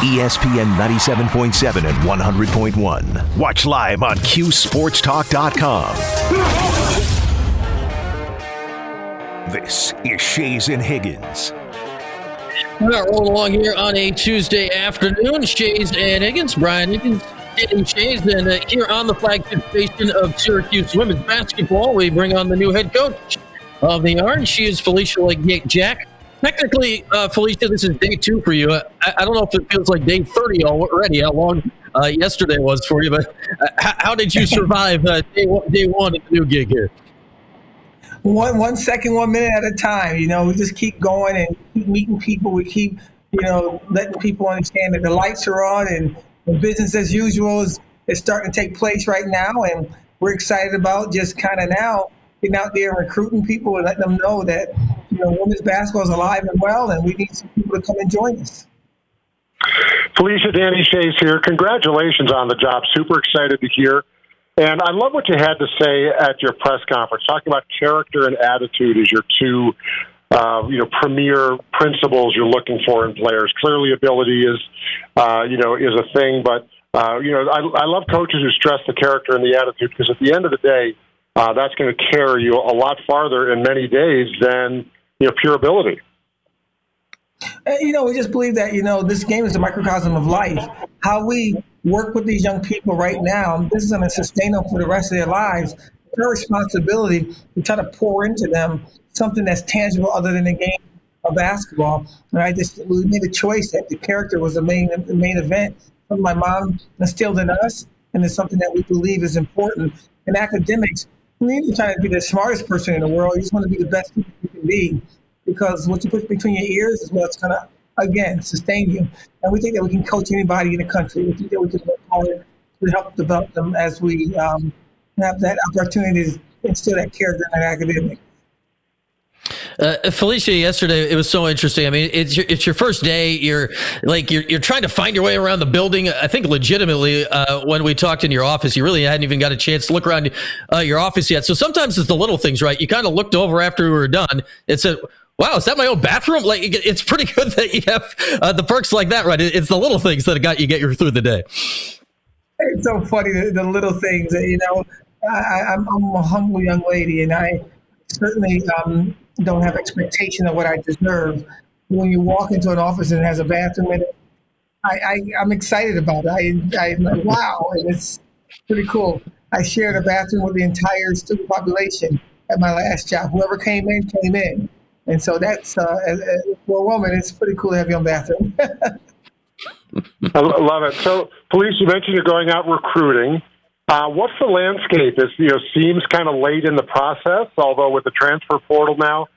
ESPN 97.7 and 100.1. Watch live on QSportsTalk.com. This is Shays and Higgins. We're not rolling along here on a Tuesday afternoon. Shays and Higgins, Brian Higgins. And Shays, and here on the flagship station of Syracuse women's basketball, we bring on the new head coach of the Orange. She is Felicia Legette-Jack. Technically, Felicia, this is day 2 for you. I don't know if it feels like day 30 already, how long yesterday was for you, but how did you survive day one at the new gig here? One second, 1 minute at a time. You know, we just keep going and keep meeting people. We keep, letting people understand that the lights are on, and business as usual is starting to take place right now, and we're excited about just kind of now getting out there and recruiting people and letting them know that women's basketball is alive and well, and we need some people to come and join us. Felicia, Danny Shays here. Congratulations on the job. Super excited to hear. And I love what you had to say at your press conference, talking about character and attitude as your two premier principles you're looking for in players. Clearly, ability is a thing, but I love coaches who stress the character and the attitude, because at the end of the day, that's going to carry you a lot farther in many days than pure ability. And, we just believe that this game is a microcosm of life. How we work with these young people right now, this is going to sustain them for the rest of their lives. It's our responsibility to try to pour into them something that's tangible other than the game of basketball. And we made a choice that the character was the main event. Something my mom instilled in us, and it's something that we believe is important. In academics, you need to try to be the smartest person in the world. You just want to be the best you can be, because what you put between your ears is what's going to, again, sustain you. And we think that we can coach anybody in the country. We think that we can work harder to help develop them as we have that opportunity to instill that character in an academic. Felicia, yesterday it was so interesting. I mean, it's your first day. You're trying to find your way around the building. I think legitimately, when we talked in your office, you really hadn't even got a chance to look around your office yet. So sometimes it's the little things, right? You kind of looked over after we were done and said, "Wow, is that my own bathroom?" Like, it's pretty good that you have the perks like that, right? It's the little things that get you through the day. It's so funny, the little things. I'm a humble young lady, and I certainly don't have expectation of what I deserve. When you walk into an office and it has a bathroom in it, I'm excited about it. I'm like, wow, and it's pretty cool. I shared a bathroom with the entire student population at my last job. Whoever came in. And so that's, for a woman, it's pretty cool to have your own bathroom. I love it. So, Felicia, you mentioned you're going out recruiting. What's the landscape? It seems kind of late in the process, although with the transfer portal now,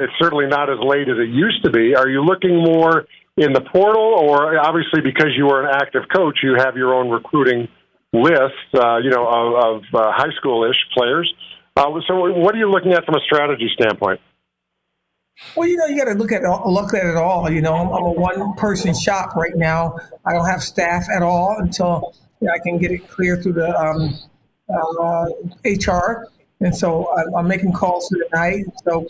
it's certainly not as late as it used to be. Are you looking more in the portal, or obviously because you are an active coach, you have your own recruiting list, of high school-ish players. So what are you looking at from a strategy standpoint? Well, you got to look at it all. I'm a one-person shop right now. I don't have staff at all until I can get it clear through the HR, and so I'm making calls through the night. So,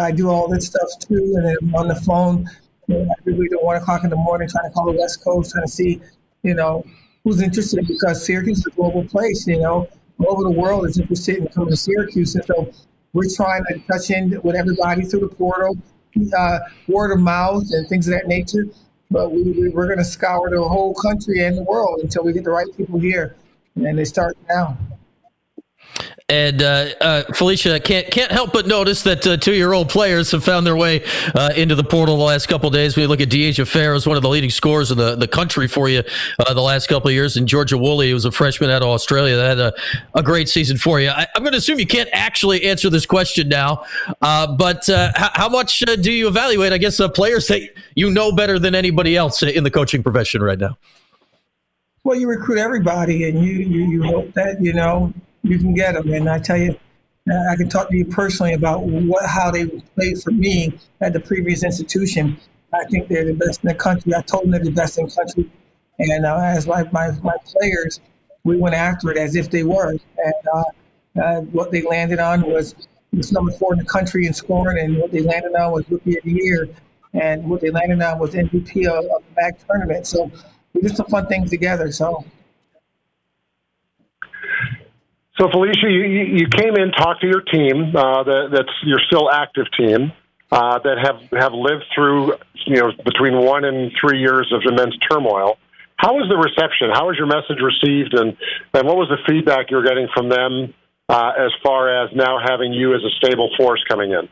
I do all this stuff too, and then I'm on the phone at 1 o'clock in the morning, trying to call the West Coast, trying to see, who's interested, because Syracuse is a global place. All over the world is interested in coming to Syracuse, and so we're trying to touch in with everybody through the portal, word of mouth, and things of that nature. But we're going to scour the whole country and the world until we get the right people here, and they start now. And Felicia, can't help but notice that 2-year-old players have found their way into the portal the last couple of days. We look at De'Aisha Ferris, one of the leading scorers in the country for you the last couple of years, and Georgia Woolley, who's a freshman out of Australia, that had a great season for you. I'm going to assume you can't actually answer this question now, but how much do you evaluate, I guess, players that you know better than anybody else in the coaching profession right now? Well, you recruit everybody, and you hope that, you can get them. And I tell you, I can talk to you personally about how they played for me at the previous institution. I think they're the best in the country. I told them they're the best in the country. And as my players, we went after it as if they were. And what they landed on was number 4 in the country in scoring, and what they landed on was rookie of the year. And what they landed on was MVP of the MAAC tournament. So we did some fun things together. So Felicia, you came in, talked to your team, that's your still active team, that have lived through, between 1 and 3 years of immense turmoil. How was the reception? How was your message received? And what was the feedback you were getting from them as far as now having you as a stable force coming in?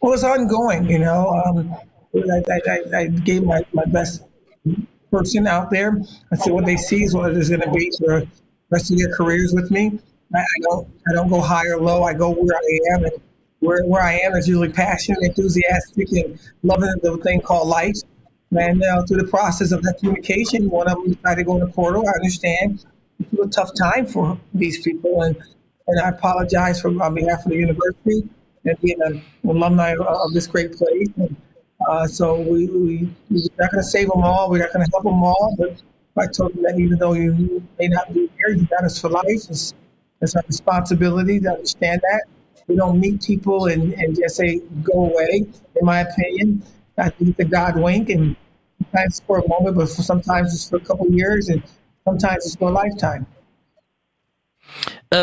Well, it's ongoing, I gave my best person out there. I said what they see is what it's going to be for the rest of their careers with me. I don't go high or low. I go where I am, and where I am is usually passionate, enthusiastic, and loving the thing called life. And now through the process of that communication, one of them decided to go in the portal. I understand it's a tough time for these people, and I apologize on behalf of the university and being an alumni of this great place. So we're not going to save them all. We're not going to help them all. But I told them that even though you may not be here, you got us for life. It's our responsibility to understand that. We don't meet people and just say, go away, in my opinion. I think the God wink, and sometimes for a moment, but sometimes it's for a couple of years, and sometimes it's for a lifetime.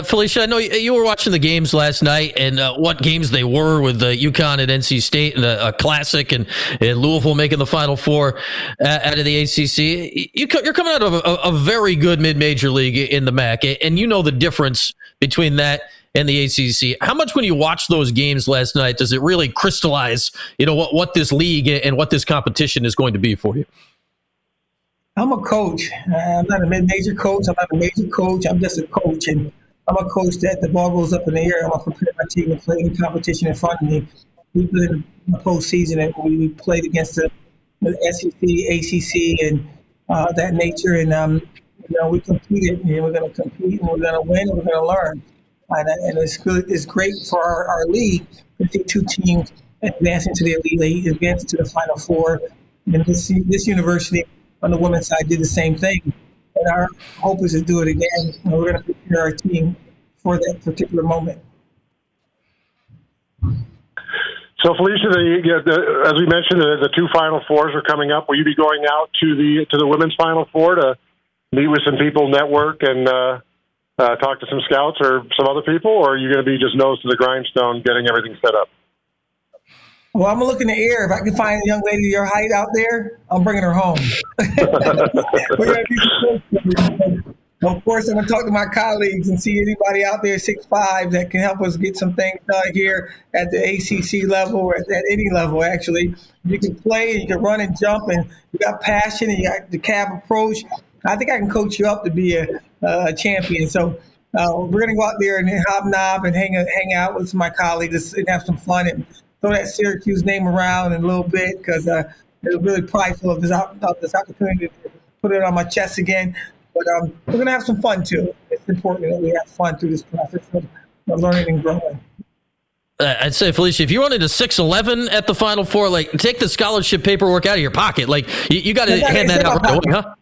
Felicia, I know you were watching the games last night, and what games they were with UConn and NC State and a classic, and Louisville making the Final Four out of the ACC. You're coming out of a very good mid-major league in the MAAC, and you know the difference between that and the ACC. How much, when you watch those games last night, does it really crystallize, what this league and what this competition is going to be for you? I'm a coach. I'm not a mid-major coach. I'm not a major coach. I'm just a coach, and I'm a coach that the ball goes up in the air. I'm going to prepare my team to play any competition in front of me. We played in the postseason, and we played against the SEC, ACC, and that nature. And we competed, and we're going to compete, and we're going to win, and we're going to learn. And it's great for our league to see two teams advancing to the elite league, advancing to the Final Four. And this university on the women's side did the same thing. And our hope is to do it again. And we're going to prepare our team for that particular moment. So, Felicia, as we mentioned, the two Final Fours are coming up. Will you be going out to the women's Final Four to meet with some people, network, and talk to some scouts or some other people? Or are you going to be just nose to the grindstone getting everything set up? Well, I'm looking in the air. If I can find a young lady your height out there, I'm bringing her home. Of course, I'm going to talk to my colleagues and see anybody out there 6'5" that can help us get some things done here at the ACC level or at any level, actually. You can play and you can run and jump, and you got passion and you got the cab approach. I think I can coach you up to be a champion. So we're going to go out there and hobnob and hang out with my colleagues and have some fun and throw that Syracuse name around in a little bit, because I'm really prideful of this opportunity to put it on my chest again. But we're going to have some fun, too. It's important that we have fun through this process of learning and growing. I'd say, Felicia, if you wanted a 6'11" at the Final Four, take the scholarship paperwork out of your pocket. You got to hand that out right away, huh?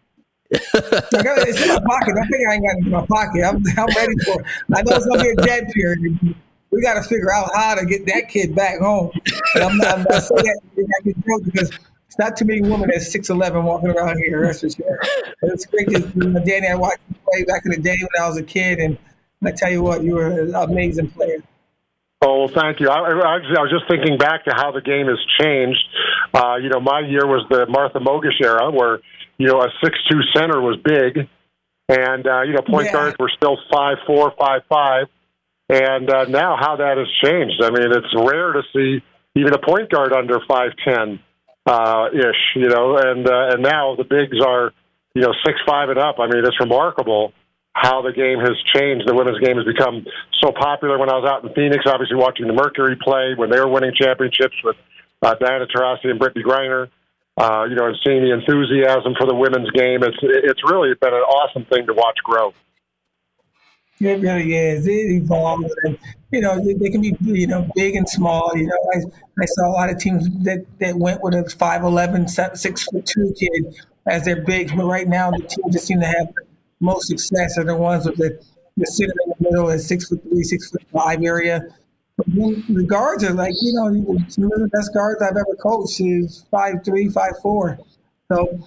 It's in my pocket. I think I ain't got it in my pocket. I'm ready for it. I know it's going to be a dead period. We got to figure out how to get that kid back home. And I'm not saying that because it's not too many women that's 6'11" walking around here. That's for sure. But it's great. Danny, I watched you play back in the day when I was a kid, and I tell you what, you were an amazing player. Oh, well, thank you. I was just thinking back to how the game has changed. My year was the Martha Mogish era, where a 6'2" center was big, and point guards were still 5'4", 5'5". And now how that has changed. I mean, it's rare to see even a point guard under 5'10", ish, and now the bigs are, 6'5" and up. I mean, it's remarkable how the game has changed. The women's game has become so popular. When I was out in Phoenix, obviously watching the Mercury play when they were winning championships with Diana Taurasi and Brittany Greiner, and seeing the enthusiasm for the women's game, it's really been an awesome thing to watch grow. It really is. It evolves, and they can be big and small. I saw a lot of teams that went with a 5'11", 6'2" kid as their bigs, but right now the teams that seem to have the most success are the ones with the center in the middle at 6'3", 6'5" area. The guards are like, you know, some of the best guards I've ever coached is 5'3", 5'4". So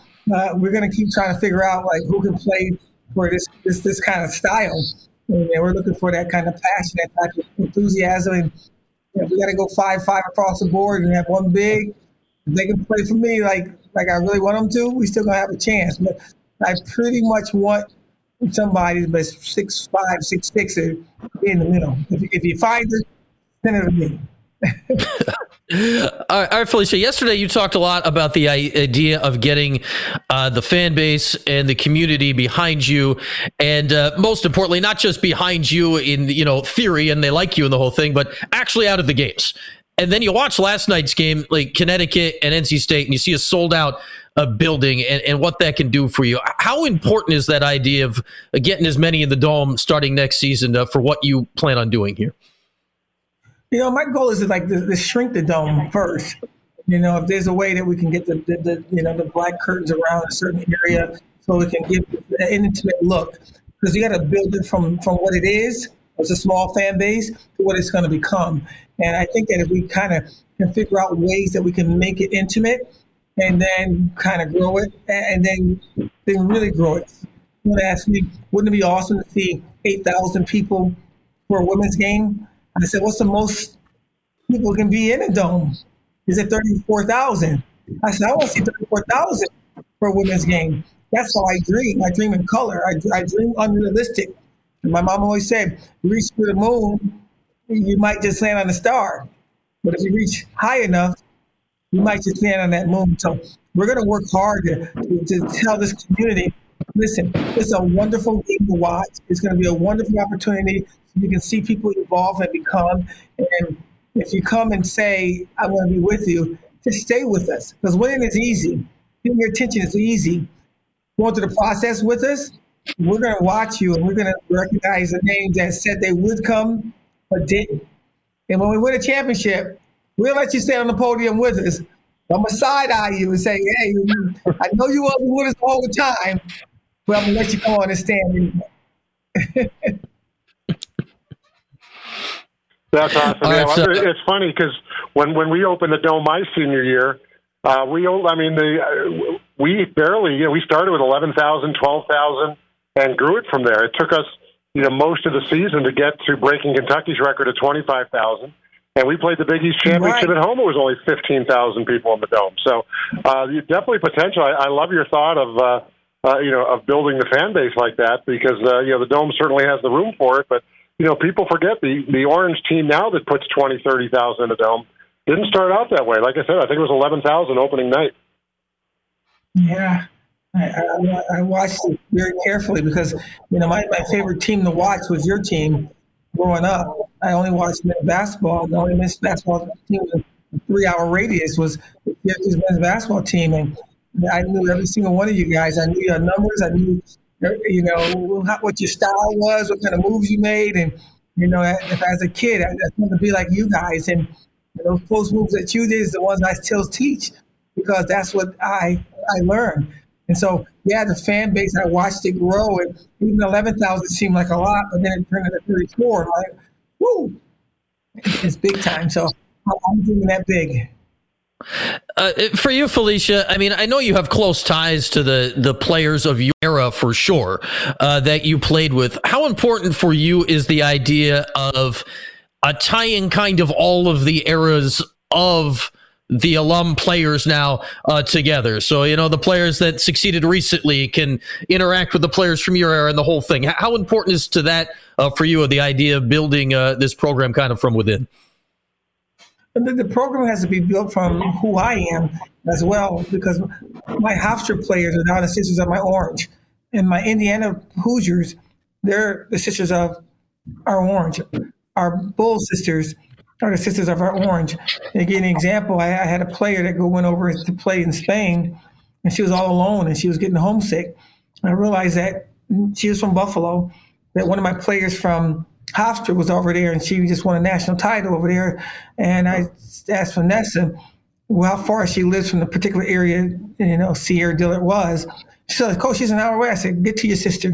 we're going to keep trying to figure out, like, who can play for this kind of style. And we're looking for that kind of passion, that type of enthusiasm. And you know, we got to go 5'5" across the board and have one big. If they can play for me like I really want them to, we still going to have a chance. But I pretty much want somebody that's 6'5", 6'6", in the middle. If you find it, send it to me. All right, Felicia, yesterday you talked a lot about the idea of getting the fan base and the community behind you, and most importantly, not just behind you in, you know, theory and they like you and the whole thing, but actually out of the games. And then you watch last night's game, like Connecticut and NC State, and you see a sold out building and what that can do for you. How important is that idea of getting as many in the dome starting next season for what you plan on doing here? You know, my goal is to, like, to shrink the dome first. You know, if there's a way that we can get the you know, the black curtains around a certain area so we can give an intimate look. Because you got to build it from what it is, as a small fan base, to what it's going to become. And I think that if we kind of can figure out ways that we can make it intimate and then kind of grow it and then really grow it. You want to ask me, wouldn't it be awesome to see 8,000 people for a women's game? I said, what's the most people can be in a dome? Is it 34,000? I said, I want to see 34,000 for a women's game. That's how I dream. I dream in color. I dream unrealistic. And my mom always said, reach for the moon, you might just land on a star. But if you reach high enough, you might just land on that moon. So we're going to work hard to tell this community, listen, it's a wonderful game to watch. It's going to be a wonderful opportunity. You can see people evolve and become. And if you come and say, I want to be with you, just stay with us. Because winning is easy. Getting your attention is easy. Going through the process with us, we're going to watch you and we're going to recognize the names that said they would come but didn't. And when we win a championship, we'll let you stay on the podium with us. I'm going to side-eye you and say, hey, I know you were with us all the time, but I'm going to let you go on and stand anyway. That's awesome. Right, yeah, so, it's funny because when we opened the dome my senior year, we barely, you know, we started with 11,000, 12,000 and grew it from there. It took us, you know, most of the season to get to breaking Kentucky's record of 25,000. And we played the Big East Championship at home. It was only 15,000 people in the dome. So you definitely potential. I love your thought of, you know, of building the fan base like that because, you know, the dome certainly has the room for it, but you know, people forget the orange team now that puts 20,000, 30,000 in the dome didn't start out that way. Like I said, I think it was 11,000 opening night. Yeah, I watched it very carefully because, you know, my favorite team to watch was your team growing up. I only watched men's basketball. The only men's basketball team in a 3-hour radius was the men's basketball team. And I knew every single one of you guys. I knew your numbers. I knew, you know, what your style was, what kind of moves you made. And, you know, as a kid, I just wanted to be like you guys. And you know, those close moves that you did is the ones I still teach because that's what I learned. And so, yeah, the fan base, I watched it grow. And even 11,000 seemed like a lot, but then it turned into 34. Like, woo, it's big time. So I'm doing that big. For you, Felicia, I mean, I know you have close ties to the players of your era for sure that you played with. How important for you is the idea of a tie-in kind of all of the eras of the alum players now together? So, you know, the players that succeeded recently can interact with the players from your era and the whole thing. How important is to that for you, the idea of building this program kind of from within? The program has to be built from who I am as well, because my Hofstra players are now the sisters of my orange, and my Indiana Hoosiers, they're the sisters of our orange. Our Bull sisters are the sisters of our orange. And again, an example, I had a player that went over to play in Spain, and she was all alone, and she was getting homesick. I realized that she was from Buffalo, that one of my players from Hofstra was over there, and she just won a national title over there. And I asked Vanessa, well, how far she lives from the particular area, you know, Sierra Dillard was. She said, Coach, she's an hour away. I said, get to your sister.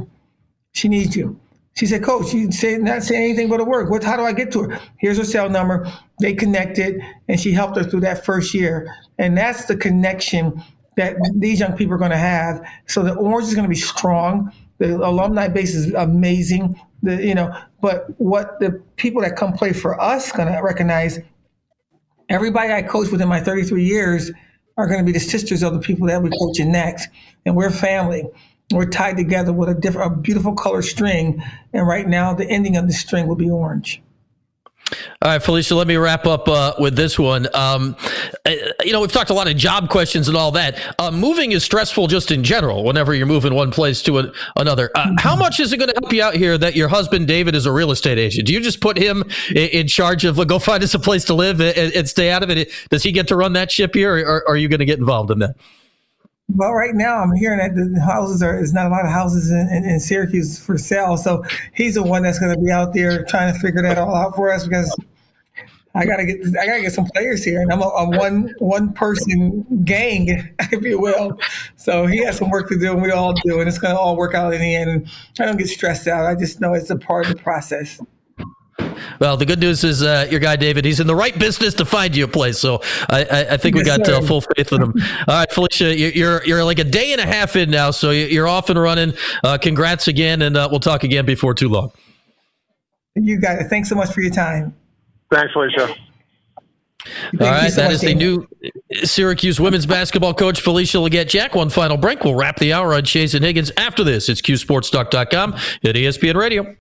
She needs you. She said, Coach, you said not saying anything but a word. What? How do I get to her? Here's her cell number. They connected, and she helped her through that first year. And that's the connection that these young people are going to have. So the Orange is going to be strong. The alumni base is amazing. But what the people that come play for us going to recognize, everybody I coach within my 33 years are going to be the sisters of the people that we coach in next. And we're family. We're tied together with a beautiful color string. And right now, the ending of the string will be orange. All right, Felicia, let me wrap up with this one. We've talked a lot of job questions and all that. Moving is stressful just in general, whenever you're moving one place to another. How much is it going to help you out here that your husband, David, is a real estate agent? Do you just put him in charge of, go find us a place to live and stay out of it? Does he get to run that ship here, or are you going to get involved in that? Well, right now I'm hearing that the houses there's not a lot of houses in Syracuse for sale. So he's the one that's going to be out there trying to figure that all out for us, because I gotta get some players here, and I'm a one person gang, if you will. So he has some work to do, and we all do, and it's going to all work out in the end. I don't get stressed out. I just know it's a part of the process. Well, the good news is your guy, David, he's in the right business to find you a place. So I think we got full faith in him. All right, Felicia, you're like a day and a half in now, so you're off and running. Congrats again, and we'll talk again before too long. You got it. Thanks so much for your time. Thanks, Felicia. All right, that is the new Syracuse women's basketball coach, Felicia Legette-Jack. One final break. We'll wrap the hour on Chase and Higgins. After this, it's QSportsTalk.com at ESPN Radio.